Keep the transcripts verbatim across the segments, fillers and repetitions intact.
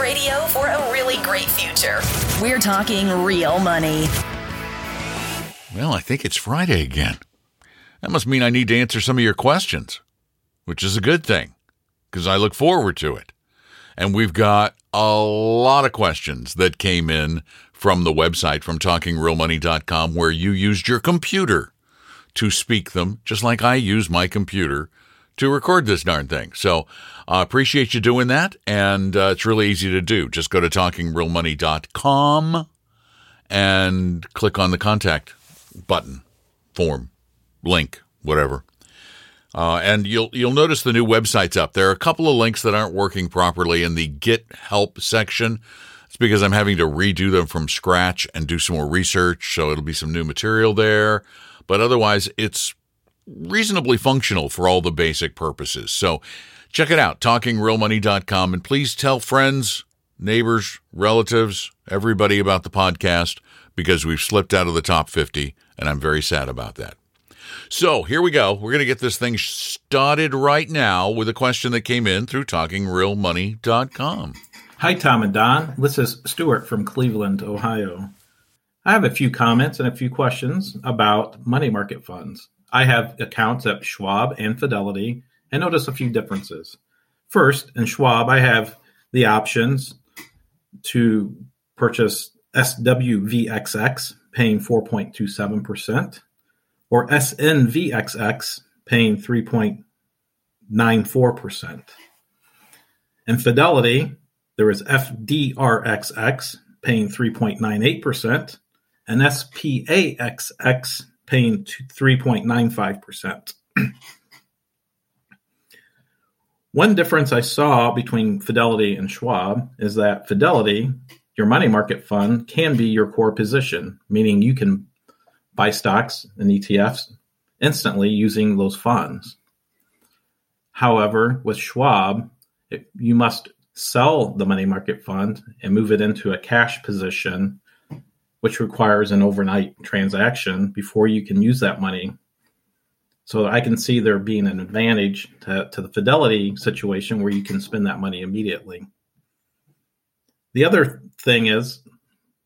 Radio for a really great future. We're talking real money. Well, I think it's Friday again. That must mean I need to answer some of your questions, which is a good thing because I look forward to it. And we've got a lot of questions that came in from the website, from talking real money dot com, where you used your computer to speak them, just like I use my computer to record this darn thing. So I uh, appreciate you doing that, and uh, it's really easy to do. Just go to talking real money dot com and click on the contact button, form, link, whatever. Uh, and you'll you'll notice the new website's up. There are a couple of links that aren't working properly in the Get Help section. It's because I'm having to redo them from scratch and do some more research, so it'll be some new material there. But otherwise, it's reasonably functional for all the basic purposes. So check it out, talking real money dot com, and please tell friends, neighbors, relatives, everybody about the podcast, because we've slipped out of the top fifty, and I'm very sad about that. So here we go. We're going to get this thing started right now with a question that came in through talking real money dot com. Hi, Tom and Don. This is Stuart from Cleveland, Ohio. I have a few comments and a few questions about money market funds. I have accounts at Schwab and Fidelity, and notice a few differences. First, in Schwab, I have the options to purchase S W V X X, paying four point two seven percent, or S N V X X, paying three point nine four percent. In Fidelity, there is F D R X X, paying three point nine eight percent, and S P A X X, paying three point nine five percent. One difference I saw between Fidelity and Schwab is that Fidelity, your money market fund, can be your core position, meaning you can buy stocks and E T Fs instantly using those funds. However, with Schwab, it, you must sell the money market fund and move it into a cash position, which requires an overnight transaction before you can use that money. So I can see there being an advantage to, to the Fidelity situation where you can spend that money immediately. The other thing is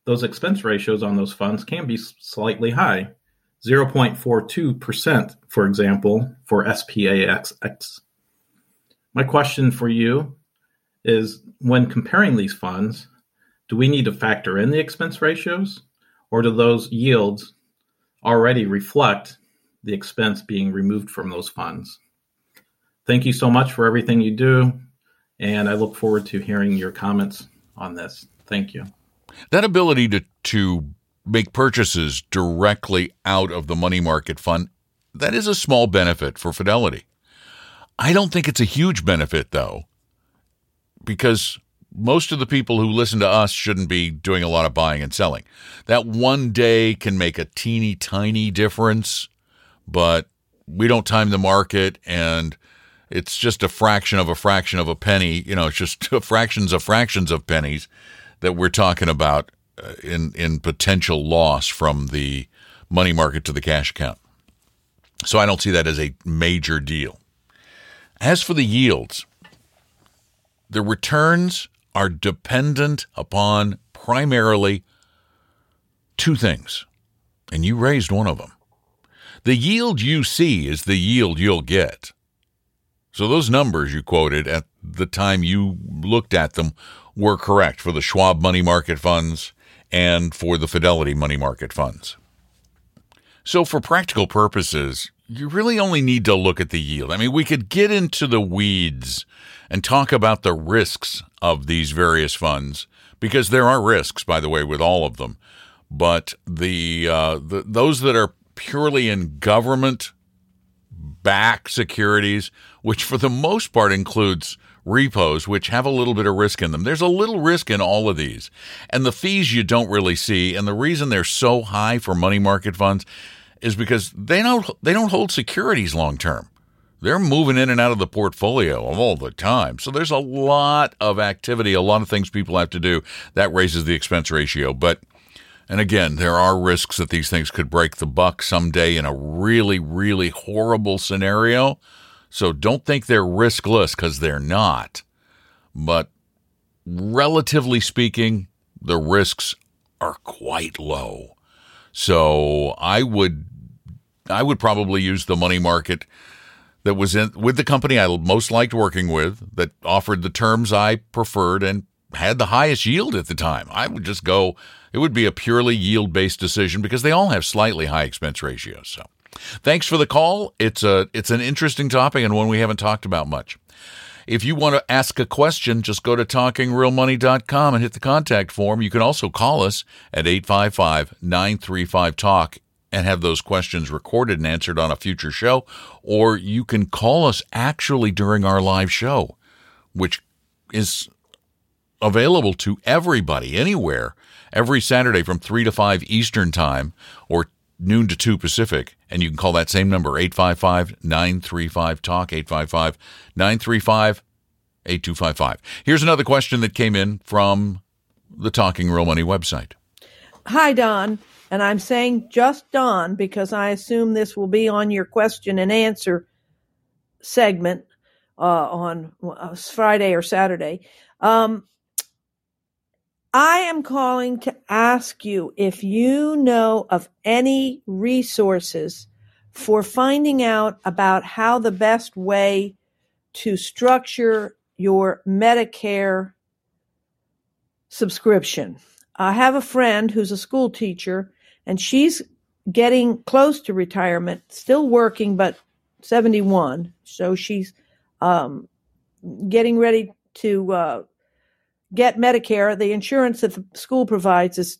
those expense ratios on those funds can be slightly high. zero point four two percent, for example, for S P A X X. My question for you is, when comparing these funds, do we need to factor in the expense ratios, or do those yields already reflect the expense being removed from those funds? Thank you so much for everything you do, and I look forward to hearing your comments on this. Thank you. That ability to, to make purchases directly out of the money market fund, that is a small benefit for Fidelity. I don't think it's a huge benefit, though, because most of the people who listen to us shouldn't be doing a lot of buying and selling. That one day can make a teeny tiny difference, but we don't time the market, and it's just a fraction of a fraction of a penny. You know, it's just fractions of fractions of pennies that we're talking about in, in potential loss from the money market to the cash account. So I don't see that as a major deal. As for the yields, the returns are dependent upon primarily two things, and you raised one of them. The yield you see is the yield you'll get. So those numbers you quoted at the time you looked at them were correct for the Schwab money market funds and for the Fidelity money market funds. So for practical purposes, you really only need to look at the yield. I mean, we could get into the weeds and talk about the risks of these various funds, because there are risks, by the way, with all of them. But the, uh, the those that are purely in government SPAC securities, which for the most part includes repos, which have a little bit of risk in them. There's a little risk in all of these. And the fees you don't really see, and the reason they're so high for money market funds is because they don't they don't hold securities long term. They're moving in and out of the portfolio all the time. So there's a lot of activity, a lot of things people have to do. That raises the expense ratio. But, and again, there are risks that these things could break the buck someday in a really, really horrible scenario. So don't think they're riskless, because they're not. But relatively speaking, the risks are quite low. So I would, I would probably use the money market that was in with the company I most liked working with, that offered the terms I preferred and had the highest yield at the time. I would just go, it would be a purely yield-based decision, because they all have slightly high expense ratios. So thanks for the call. It's a it's an interesting topic and one we haven't talked about much. If you want to ask a question, just go to talking real money dot com and hit the contact form. You can also call us at eight five five, nine three five, talk and have those questions recorded and answered on a future show, or you can call us actually during our live show, which is available to everybody anywhere every Saturday from three to five Eastern Time or noon to two Pacific, and you can call that same number, eight five five, nine three five, talk, eight five five, nine three five, eight two five five. Here's another question that came in from the Talking Real Money website. Hi, Don. And I'm saying just Don because I assume this will be on your question and answer segment uh, on uh, Friday or Saturday. Um, I am calling to ask you if you know of any resources for finding out about how the best way to structure your Medicare subscription. I have a friend who's a school teacher, and she's getting close to retirement, still working, but seventy-one. So she's um, getting ready to uh, get Medicare. The insurance that the school provides is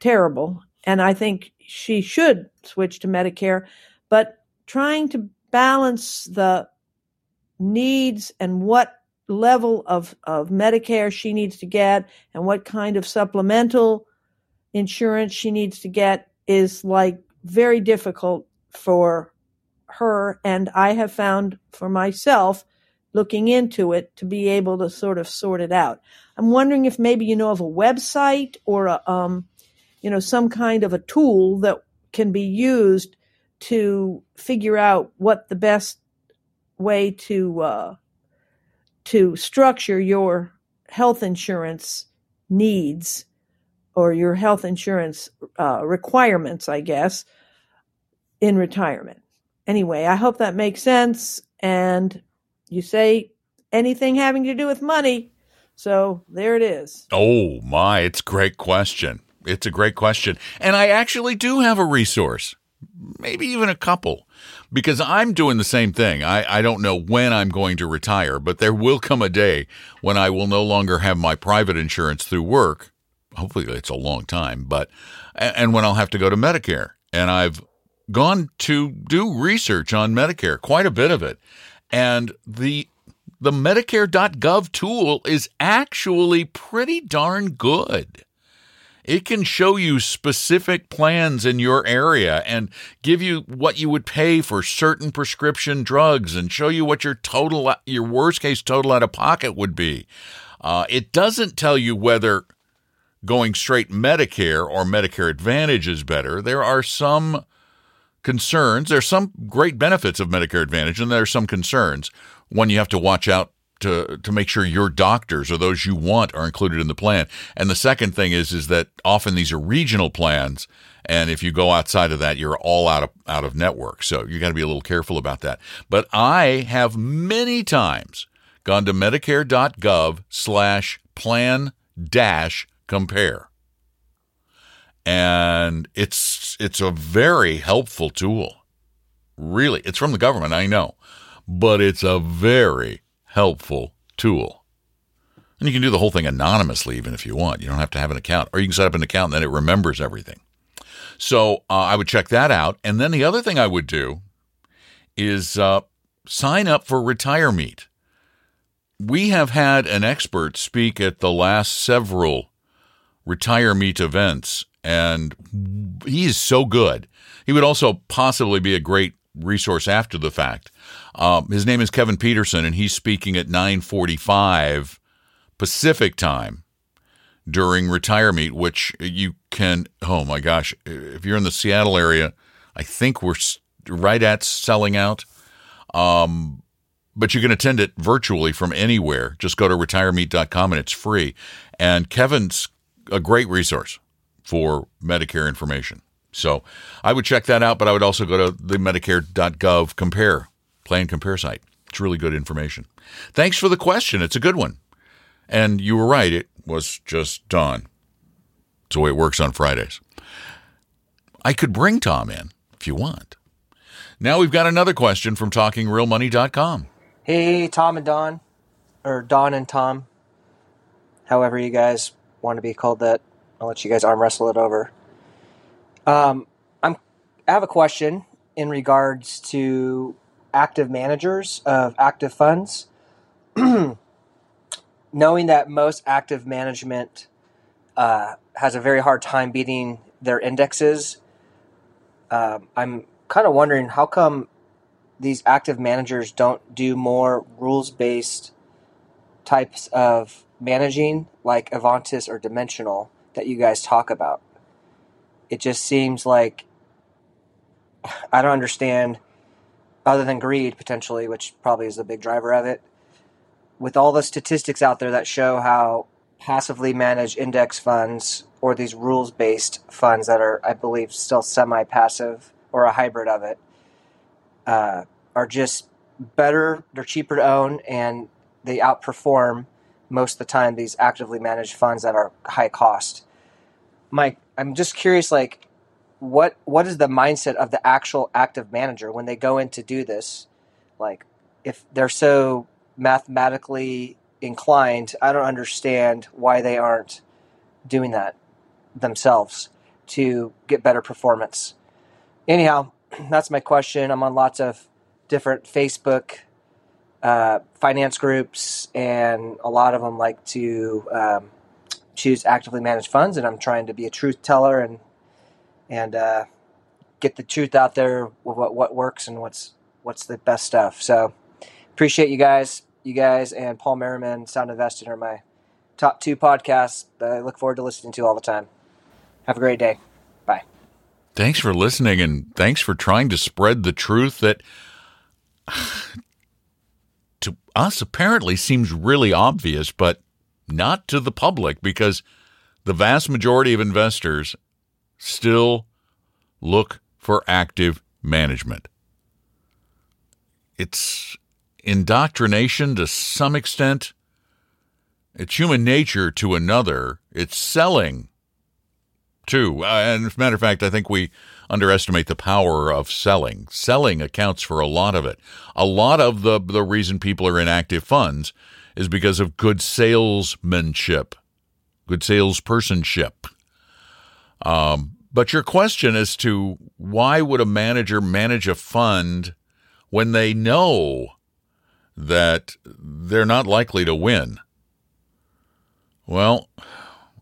terrible, and I think she should switch to Medicare. But trying to balance the needs and what level of, of Medicare she needs to get and what kind of supplemental insurance she needs to get is like very difficult for her. And I have found for myself looking into it to be able to sort of sort it out. I'm wondering if maybe you know of a website or a, um, you know, some kind of a tool that can be used to figure out what the best way to, uh, to structure your health insurance needs or your health insurance uh, requirements, I guess, in retirement. Anyway, I hope that makes sense. And you say anything having to do with money. So there it is. Oh my, it's a great question. It's a great question. And I actually do have a resource, maybe even a couple, because I'm doing the same thing. I, I don't know when I'm going to retire, but there will come a day when I will no longer have my private insurance through work. Hopefully it's a long time, but, and when I'll have to go to Medicare. And I've gone to do research on Medicare, quite a bit of it. And the, the Medicare dot gov tool is actually pretty darn good. It can show you specific plans in your area and give you what you would pay for certain prescription drugs and show you what your total, your worst case total out of pocket would be. Uh, it doesn't tell you whether going straight Medicare or Medicare Advantage is better. There are some concerns. There's some great benefits of Medicare Advantage, and there are some concerns. One you have to watch out to to make sure your doctors or those you want are included in the plan. And the second thing is, is that often these are regional plans. And if you go outside of that, you're all out of, out of network. So you got to be a little careful about that. But I have many times gone to Medicare dot gov slash plan dash compare. And it's, it's a very helpful tool. Really. It's from the government. I know, but it's a very helpful tool. And you can do the whole thing anonymously even if you want. You don't have to have an account. Or you can set up an account and then it remembers everything. So uh, I would check that out. And then the other thing I would do is uh, sign up for RetireMeet. We have had an expert speak at the last several RetireMeet events, and he is so good. He would also possibly be a great resource after the fact. Um, his name is Kevin Peterson, and he's speaking at nine forty-five Pacific time during RetireMeet, which you can, oh my gosh, if you're in the Seattle area, I think we're right at selling out. Um, but you can attend it virtually from anywhere. Just go to retire meet dot com and it's free. And Kevin's a great resource for Medicare information. So I would check that out, but I would also go to the Medicare dot gov compare, plan compare site. It's really good information. Thanks for the question. It's a good one. And you were right. It was just dawn. It's the way it works on Fridays. I could bring Tom in if you want. Now we've got another question from talking real money dot com. Hey, Tom and Don, or Don and Tom, however you guys want to be called that. I'll let you guys arm wrestle it over. Um, I'm, I have a question in regards to active managers of active funds. Knowing that most active management uh, has a very hard time beating their indexes, uh, I'm kind of wondering how come these active managers don't do more rules-based types of managing like Avantis or Dimensional that you guys talk about. It just seems like I don't understand, other than greed potentially, which probably is the big driver of it, with all the statistics out there that show how passively managed index funds or these rules-based funds that are, I believe, still semi-passive or a hybrid of it, uh, are just better, they're cheaper to own, and they outperform most of the time these actively managed funds that are high cost. Mike, I'm just curious, like, what what is the mindset of the actual active manager when they go in to do this? Like, if they're so mathematically inclined, I don't understand why they aren't doing that themselves to get better performance. Anyhow, that's my question. I'm on lots of different Facebook uh, finance groups, and a lot of them like to... Um, choose actively managed funds, and I'm trying to be a truth teller and and uh, get the truth out there of what, what works and what's what's the best stuff. So appreciate you guys. You guys and Paul Merriman, Sound Invested, are my top two podcasts that I look forward to listening to all the time. Have a great day. Bye. Thanks for listening, and thanks for trying to spread the truth that to us apparently seems really obvious, but not to the public, because the vast majority of investors still look for active management. It's indoctrination to some extent. It's human nature to another. It's selling too. And as a matter of fact, I think we underestimate the power of selling. Selling accounts for a lot of it. A lot of the, the reason people are in active funds is because of good salesmanship, good salespersonship. Um, but your question as to why would a manager manage a fund when they know that they're not likely to win? Well,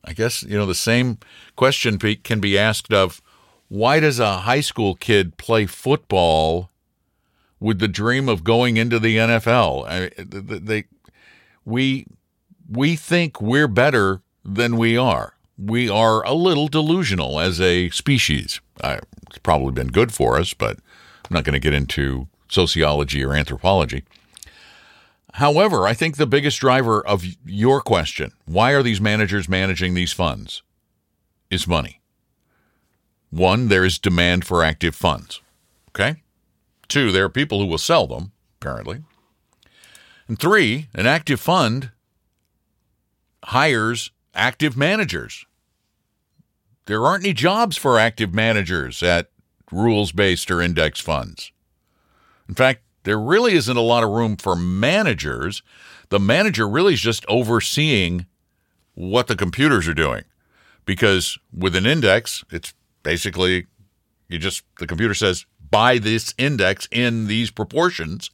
I guess, you know, the same question can be asked of why does a high school kid play football with the dream of going into the N F L? I, they... We we think we're better than we are. We are a little delusional as a species. I, it's probably been good for us, but I'm not going to get into sociology or anthropology. However, I think the biggest driver of your question, why are these managers managing these funds, is money. One, there is demand for active funds. Okay? Two, there are people who will sell them, apparently. And three, an active fund hires active managers. There aren't any jobs for active managers at rules-based or index funds. In fact, there really isn't a lot of room for managers. The manager really is just overseeing what the computers are doing, because with an index, it's basically you just the computer says by this index in these proportions.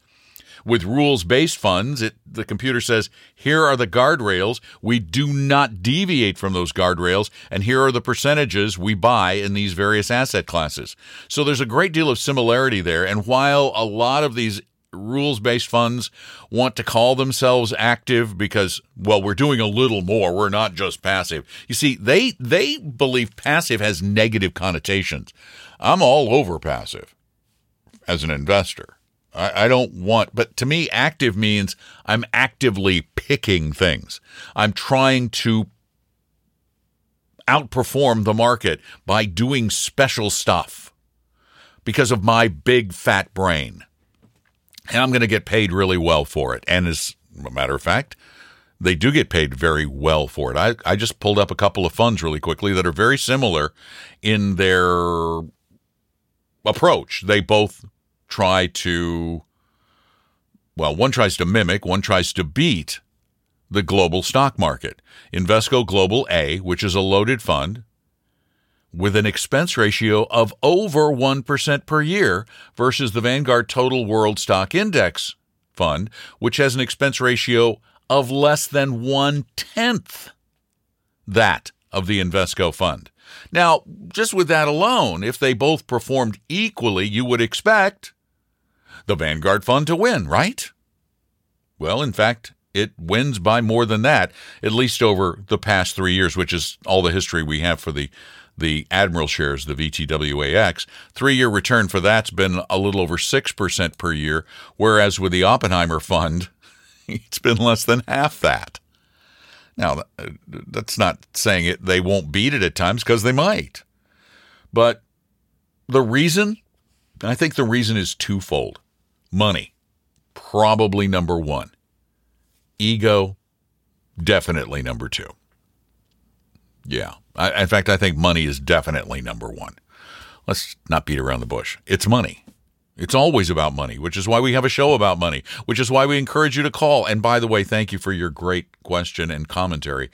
With rules-based funds, it, the computer says, here are the guardrails. We do not deviate from those guardrails, and here are the percentages we buy in these various asset classes. So there's a great deal of similarity there, and while a lot of these rules-based funds want to call themselves active because, well, we're doing a little more. We're not just passive. You see, they they believe passive has negative connotations. I'm all over passive as an investor. I, I don't want, but to me, active means I'm actively picking things. I'm trying to outperform the market by doing special stuff because of my big fat brain. And I'm going to get paid really well for it. And as a matter of fact, they do get paid very well for it. I, I just pulled up a couple of funds really quickly that are very similar in their approach. They both try to, well, one tries to mimic, one tries to beat the global stock market. Invesco Global A, which is a loaded fund, with an expense ratio of over one percent per year versus the Vanguard Total World Stock Index fund, which has an expense ratio of less than one-tenth that of the Invesco fund. Now, just with that alone, if they both performed equally, you would expect the Vanguard fund to win, right? Well, in fact, it wins by more than that, at least over the past three years, which is all the history we have for the the Admiral shares, the V T W A X. Three-year return for that's been a little over six percent per year, whereas with the Oppenheimer fund, it's been less than half that. Now, that's not saying it they won't beat it at times, because they might. But the reason, I think the reason is twofold. Money, probably number one. Ego, definitely number two. Yeah. I, in fact, I think money is definitely number one. Let's not beat around the bush. It's money. It's always about money, which is why we have a show about money, which is why we encourage you to call. And by the way, thank you for your great question and commentary.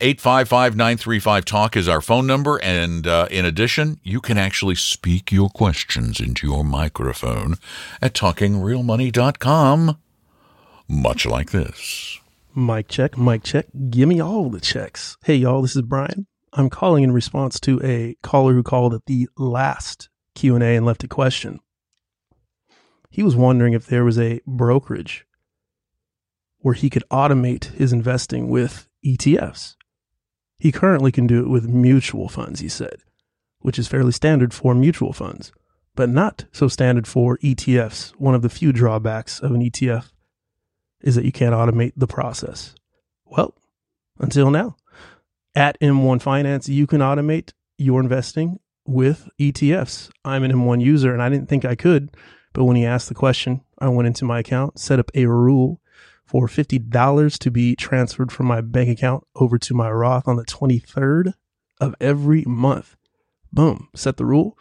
eight five five, nine three five, TALK is our phone number. And uh, in addition, you can actually speak your questions into your microphone at talking real money dot com, much like this. Mic check, mic check. Give me all the checks. Hey, y'all, this is Brian. I'm calling in response to a caller who called at the last Q and A and left a question. He was wondering if there was a brokerage where he could automate his investing with E T Fs. He currently can do it with mutual funds, he said, which is fairly standard for mutual funds, but not so standard for E T Fs. One of the few drawbacks of an E T F is that you can't automate the process. Well, until now. At M one Finance, you can automate your investing with E T Fs. I'm an M one user, and I didn't think I could, but when he asked the question, I went into my account, set up a rule for fifty dollars to be transferred from my bank account over to my Roth on the twenty-third of every month. Boom, set the rule,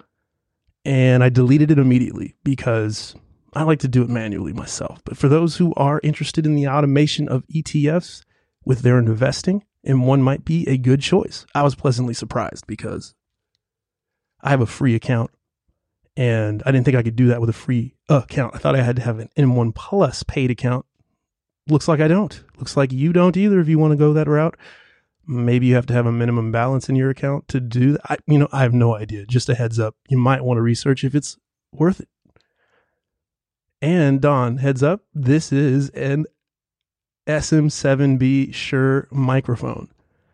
and I deleted it immediately because I like to do it manually myself. But for those who are interested in the automation of E T Fs with their investing, M one might be a good choice. I was pleasantly surprised because I have a free account and I didn't think I could do that with a free account. I thought I had to have an M one Plus paid account. Looks like I don't. Looks like you don't either if you want to go that route. Maybe you have to have a minimum balance in your account to do that. I, you know, I have no idea. Just a heads up. You might want to research if it's worth it. And Don, heads up, this is an S M seven B Shure microphone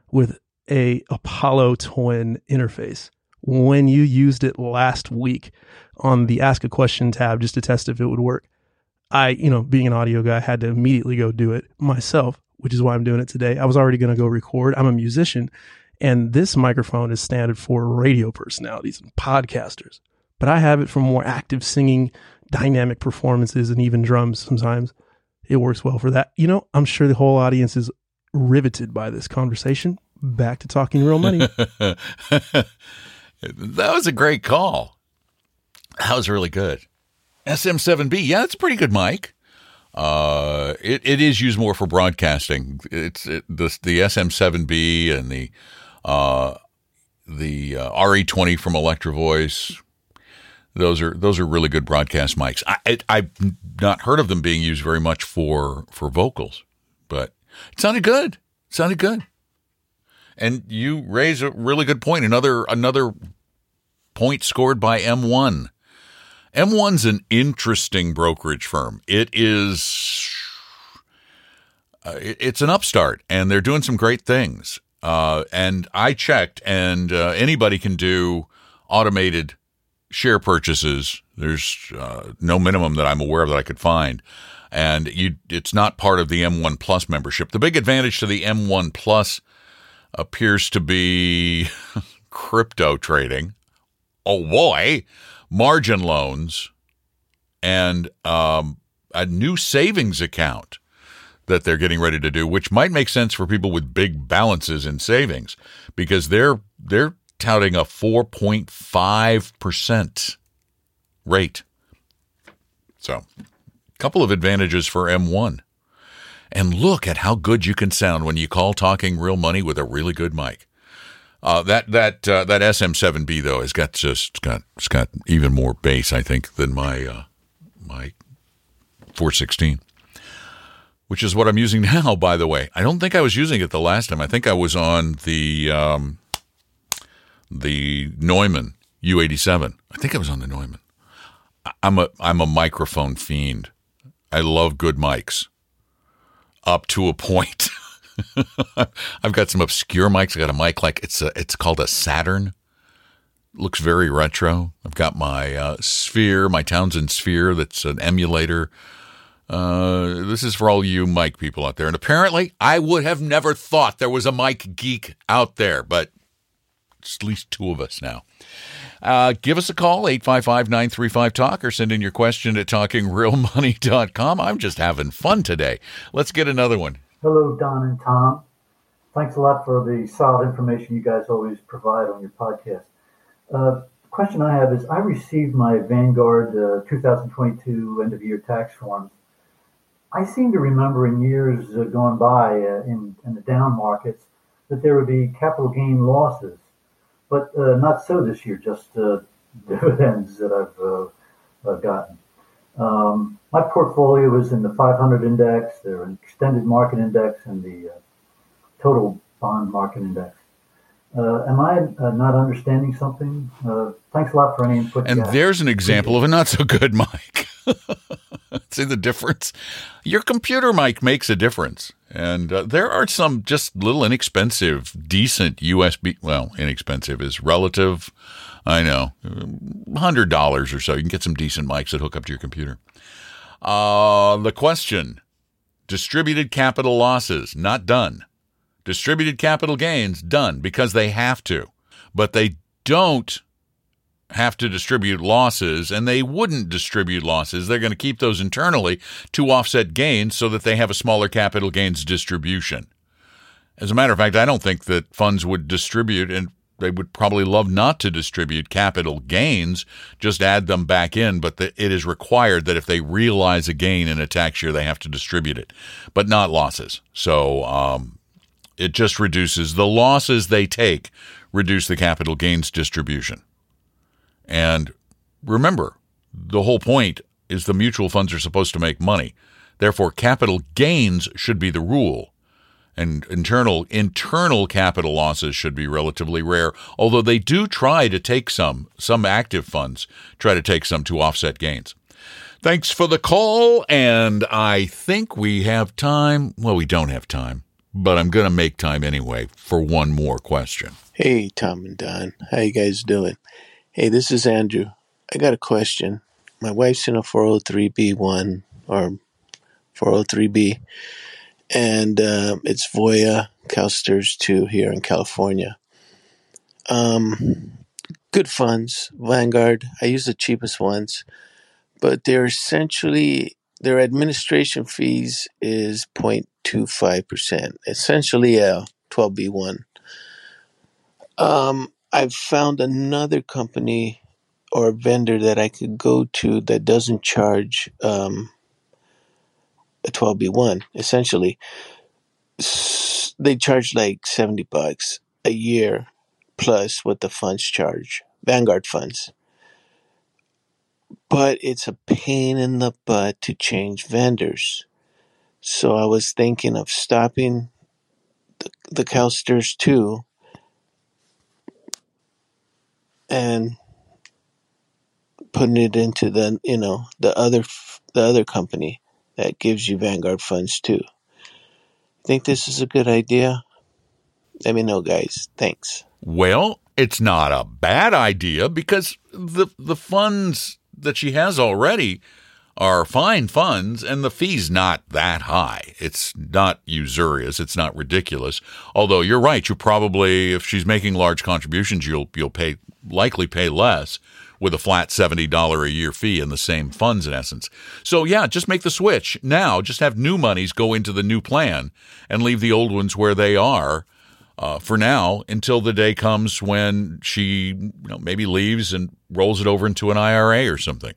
with a Apollo Twin interface. When you used it last week on the Ask a Question tab just to test if it would work, I, you know, being an audio guy, had to immediately go do it myself, which is why I'm doing it today. I was already going to go record. I'm a musician, and this microphone is standard for radio personalities and podcasters, but I have it for more active singing, dynamic performances, and even drums sometimes. It works well for that. You know, I'm sure the whole audience is riveted by this conversation. Back to Talking Real Money. That was a great call. That was really good. S M seven B, yeah, that's a pretty good mic. Uh, it, it is used more for broadcasting. It's it, the, the S M seven B and the uh, the uh, R E twenty from Electrovoice. Those are those are really good broadcast mics. I, I, I've not heard of them being used very much for, for vocals, but it sounded good. It sounded good. And you raise a really good point. Another another point scored by M one. M one's an interesting brokerage firm. It is uh, it, it's an upstart, and they're doing some great things. Uh, and I checked, and uh, anybody can do automated share purchases. There's uh, no minimum that I'm aware of that I could find. And you, it's not part of the M one Plus membership. The big advantage to the M one Plus appears to be crypto trading. Oh boy, margin loans, and um, a new savings account that they're getting ready to do, which might make sense for people with big balances in savings, because they're they're touting a four point five percent rate. So, a couple of advantages for M one. And look at how good you can sound when you call Talking Real Money with a really good mic. Uh, that that uh, that S M seven B though has got just it's got it's got even more bass, I think, than my uh, my four sixteen, which is what I'm using now. By the way, I don't think I was using it the last time. I think I was on the um, the Neumann U eighty-seven. I think I was on the Neumann. I'm a I'm a microphone fiend. I love good mics. Up to a point. I've got some obscure mics. I got a mic like it's a, it's called a Saturn. Looks very retro. I've got my uh, Sphere, my Townsend Sphere. That's an emulator. Uh, this is for all you mic people out there. And apparently, I would have never thought there was a mic geek out there, but it's at least two of us now. Uh, give us a call, eight five five, nine three five, TALK, or send in your question at talking real money dot com. I'm just having fun today. Let's get another one. Hello, Don and Tom. Thanks a lot for the solid information you guys always provide on your podcast. Uh, the question I have is, I received my Vanguard uh, two thousand twenty-two end-of-year tax forms. I seem to remember in years uh, gone by uh, in, in the down markets that there would be capital gain losses. But uh, not so this year, just uh, dividends that I've, uh, I've gotten. Um, my portfolio is in the five hundred index, the extended market index, and the uh, total bond market index. Uh, am I uh, not understanding something? Uh, thanks a lot for any input. And there's an example of a not-so-good mic. See the difference? Your computer mic makes a difference. And uh, there are some just little inexpensive, decent U S B. Well, inexpensive is relative. I know, one hundred dollars or so. You can get some decent mics that hook up to your computer. Uh, the question, distributed capital losses, not done. Distributed capital gains, done, because they have to. But they don't have to distribute losses, and they wouldn't distribute losses. They're going to keep those internally to offset gains so that they have a smaller capital gains distribution. As a matter of fact, I don't think that funds would distribute, and they would probably love not to distribute capital gains, just add them back in, but the, it is required that if they realize a gain in a tax year, they have to distribute it, but not losses. So um, it just reduces the losses they take, reduce the capital gains distribution. And remember, the whole point is the mutual funds are supposed to make money. Therefore, capital gains should be the rule. And internal internal capital losses should be relatively rare, although they do try to take some. Some active funds try to take some to offset gains. Thanks for the call, and I think we have time. Well, we don't have time, but I'm going to make time anyway for one more question. Hey, Tom and Don. How you guys doing? Hey, this is Andrew. I got a question. My wife's in a four oh three B one or four oh three B, and uh, it's Voya CalSTRS two here in California. Um, good funds, Vanguard. I use the cheapest ones, but they're essentially, their administration fees is zero point two five percent, essentially a twelve B one. Um, I've found another company or vendor that I could go to that doesn't charge um, a twelve B one, essentially. S- they charge like seventy bucks a year plus what the funds charge, Vanguard funds. but it's a pain in the butt to change vendors. So I was thinking of stopping the, the Calsters too, and putting it into the you know the other the other company that gives you Vanguard funds too. Think this is a good idea? Let me know, guys. Thanks. Well, it's not a bad idea because the the funds that she has already are fine funds, and the fee's not that high. It's not usurious. It's not ridiculous. Although you're right, you probably, if she's making large contributions, you'll you'll pay likely pay less with a flat seventy dollars a year fee in the same funds in essence. So yeah, just make the switch now. Just have new monies go into the new plan and leave the old ones where they are uh, for now until the day comes when she you know, maybe leaves and rolls it over into an I R A or something.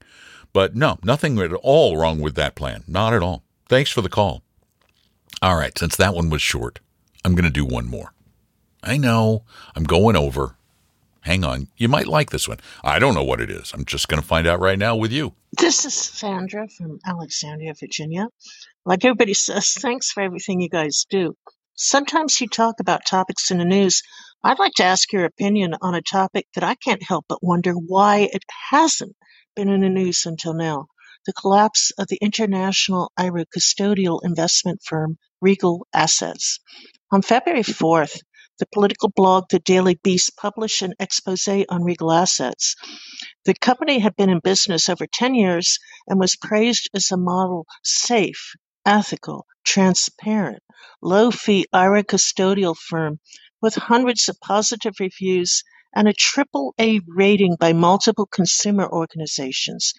But no, nothing at all wrong with that plan. Not at all. Thanks for the call. All right, since that one was short, I'm going to do one more. I know, I'm going over. Hang on. You might like this one. I don't know what it is. I'm just going to find out right now with you. This is Sandra from Alexandria, Virginia. Like everybody says, thanks for everything you guys do. Sometimes you talk about topics in the news. I'd like to ask your opinion on a topic that I can't help but wonder why it hasn't been in the news until now. The collapse of the international I R A custodial investment firm Regal Assets. On February fourth, the political blog The Daily Beast published an exposé on Regal Assets. The company had been in business over ten years and was praised as a model safe, ethical, transparent, low-fee I R A custodial firm with hundreds of positive reviews and a triple A rating by multiple consumer organizations.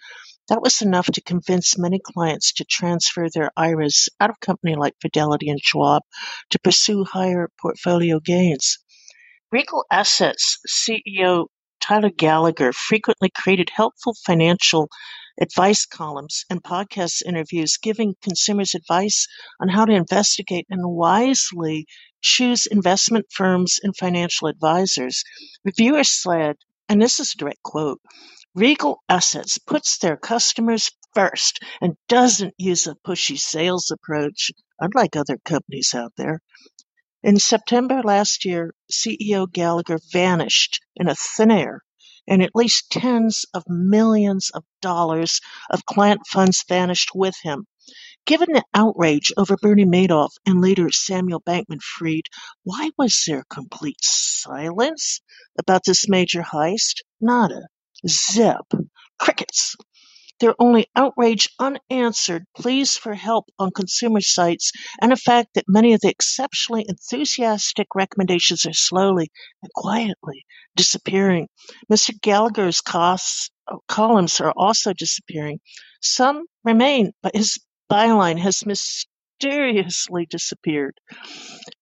That was enough to convince many clients to transfer their I R As out of company like Fidelity and Schwab to pursue higher portfolio gains. Regal Assets C E O Tyler Gallagher frequently created helpful financial advice columns and podcast interviews giving consumers advice on how to investigate and wisely choose investment firms and financial advisors. Reviewers said, and this is a direct quote, Regal Assets puts their customers first and doesn't use a pushy sales approach, unlike other companies out there. In September last year, C E O Gallagher vanished into thin air, and at least tens of millions of dollars of client funds vanished with him. Given the outrage over Bernie Madoff and later Samuel Bankman-Fried, why was there complete silence about this major heist? Nada. Zip. Crickets. Their only outrage unanswered pleas for help on consumer sites and the fact that many of the exceptionally enthusiastic recommendations are slowly and quietly disappearing. Mister Gallagher's costs, columns are also disappearing. Some remain, but his byline has mysteriously disappeared.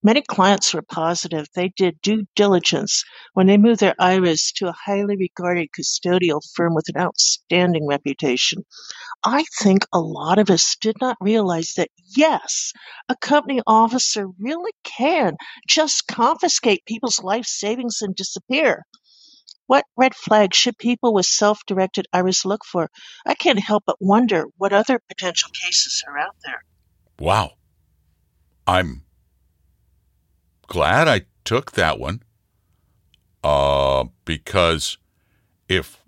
Many clients were positive they did due diligence when they moved their I R As to a highly regarded custodial firm with an outstanding reputation. I think a lot of us did not realize that, yes, a company officer really can just confiscate people's life savings and disappear. What red flag should people with self-directed I R As look for? I can't help but wonder what other potential cases are out there. Wow. I'm glad I took that one. Uh, because if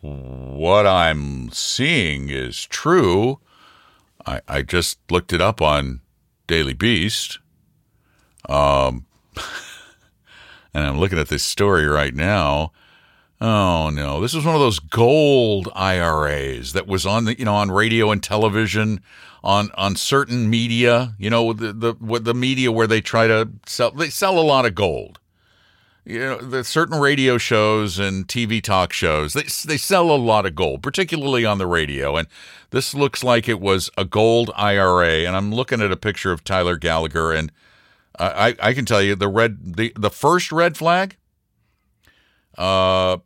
what I'm seeing is true, I, I just looked it up on Daily Beast. Um, and I'm looking at this story right now. Oh, no. This was one of those gold I R As that was on the, you know, on radio and television, on, on certain media, you know, the, the, with the media where they try to sell, they sell a lot of gold. You know, the certain radio shows and T V talk shows, they, they sell a lot of gold, particularly on the radio. And this looks like it was a gold I R A. And I'm looking at a picture of Tyler Gallagher. And I, I, I can tell you the red, the, the first red flag, uh,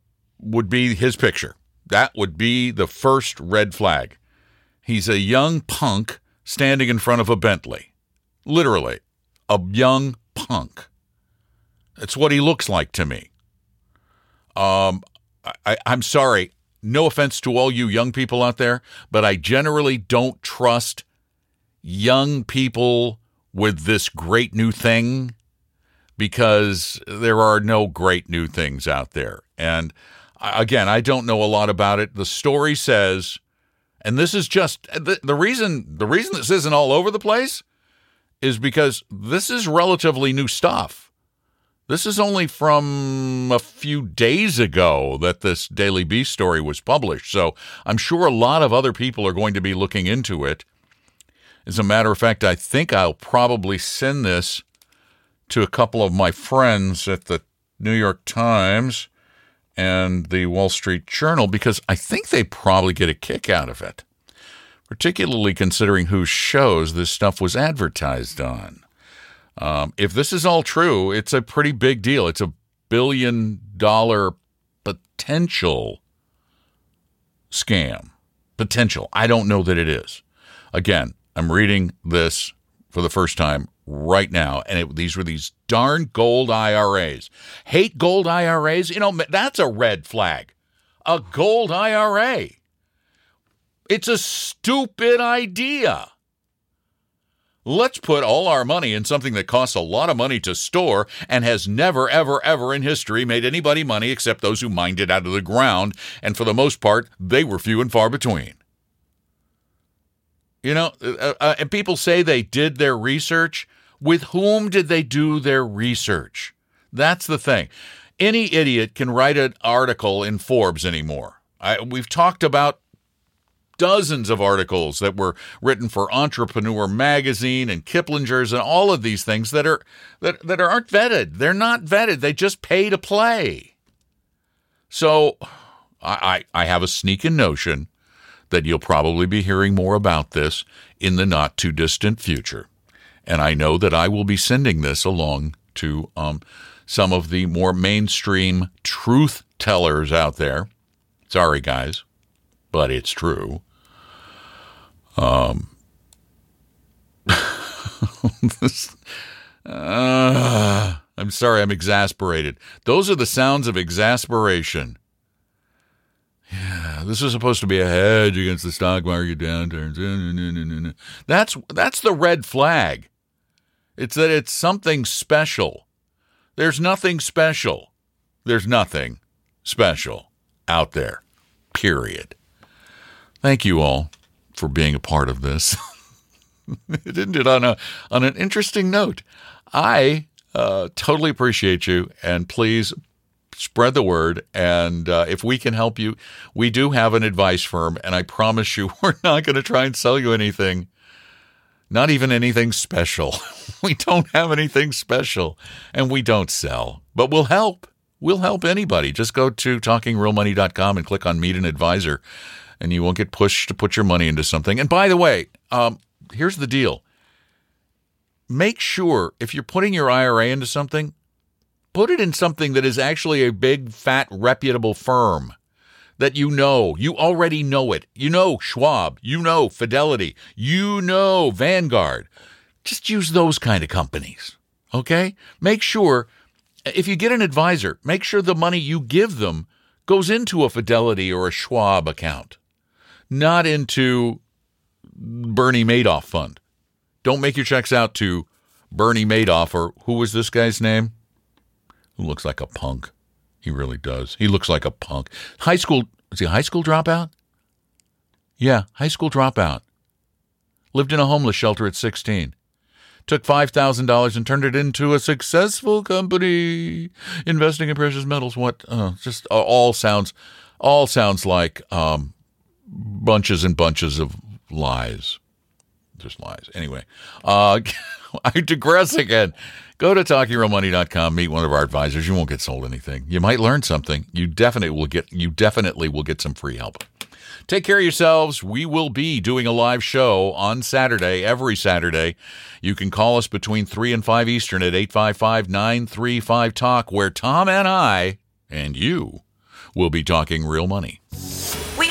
would be his picture. That would be the first red flag. He's a young punk standing in front of a Bentley. Literally, a young punk. That's what he looks like to me. Um, I, I'm sorry. no offense to all you young people out there, but I generally don't trust young people with this great new thing because there are no great new things out there. And again, I don't know a lot about it. The story says, and this is just the, the reason, the reason this isn't all over the place is because this is relatively new stuff. This is only from a few days ago that this Daily Beast story was published, so I'm sure a lot of other people are going to be looking into it. As a matter of fact, I think I'll probably send this to a couple of my friends at the New York Times and the Wall Street Journal because I think they probably get a kick out of it, particularly considering whose shows this stuff was advertised on. Um, if this is all true, it's a pretty big deal. It's a billion-dollar potential scam. Potential. I don't know that it is. Again, I'm reading this for the first time right now, and it, these were these darn gold I R As. Hate gold I R As? You know, that's a red flag. A gold I R A. It's a stupid idea. Let's put all our money in something that costs a lot of money to store and has never, ever, ever in history made anybody money except those who mined it out of the ground, and for the most part, they were few and far between. You know, uh, uh, and people say they did their research. With whom did they do their research? That's the thing. Any idiot can write an article in Forbes anymore. I, we've talked about dozens of articles that were written for Entrepreneur Magazine and Kiplinger's and all of these things that are that, that aren't vetted. They're not vetted. They just pay to play. So I, I, I have a sneaking notion that you'll probably be hearing more about this in the not-too-distant future. And I know that I will be sending this along to um, some of the more mainstream truth tellers out there. Sorry, guys, but it's true. Um, this, uh, I'm sorry, I'm exasperated. Those are the sounds of exasperation. Yeah, this is supposed to be a hedge against the stock market downturns. That's that's the red flag. It's that it's something special. There's nothing special. There's nothing special out there, period. Thank you all for being a part of this. It ended on a on an interesting note. I uh, totally appreciate you, and please spread the word, and uh, if we can help you, we do have an advice firm, and I promise you we're not going to try and sell you anything, not even anything special. We don't have anything special, and we don't sell, but we'll help. We'll help anybody. Just go to talking real money dot com and click on Meet an Advisor, and you won't get pushed to put your money into something. And by the way, um, here's the deal. Make sure if you're putting your I R A into something, put it in something that is actually a big, fat, reputable firm that you know. You already know it. You know Schwab. You know Fidelity. You know Vanguard. Just use those kind of companies, okay? Make sure, if you get an advisor, make sure the money you give them goes into a Fidelity or a Schwab account, not into Bernie Madoff fund. Don't make your checks out to Bernie Madoff or who was this guy's name? Who looks like a punk. He really does. He looks like a punk. High school, is he a high school dropout? Yeah, high school dropout. Lived in a homeless shelter at sixteen. Took five thousand dollars and turned it into a successful company. Investing in precious metals. What? Uh, just uh, all sounds, all sounds like um, bunches and bunches of lies. Just lies. Anyway, uh, I digress again. Go to talking real money dot com, meet one of our advisors. You won't get sold anything. You might learn something. You definitely will get you definitely will get some free help. Take care of yourselves. We will be doing a live show on Saturday, every Saturday. You can call us between three and five Eastern at eight five five, nine three five, talk, where Tom and I and you will be talking real money. We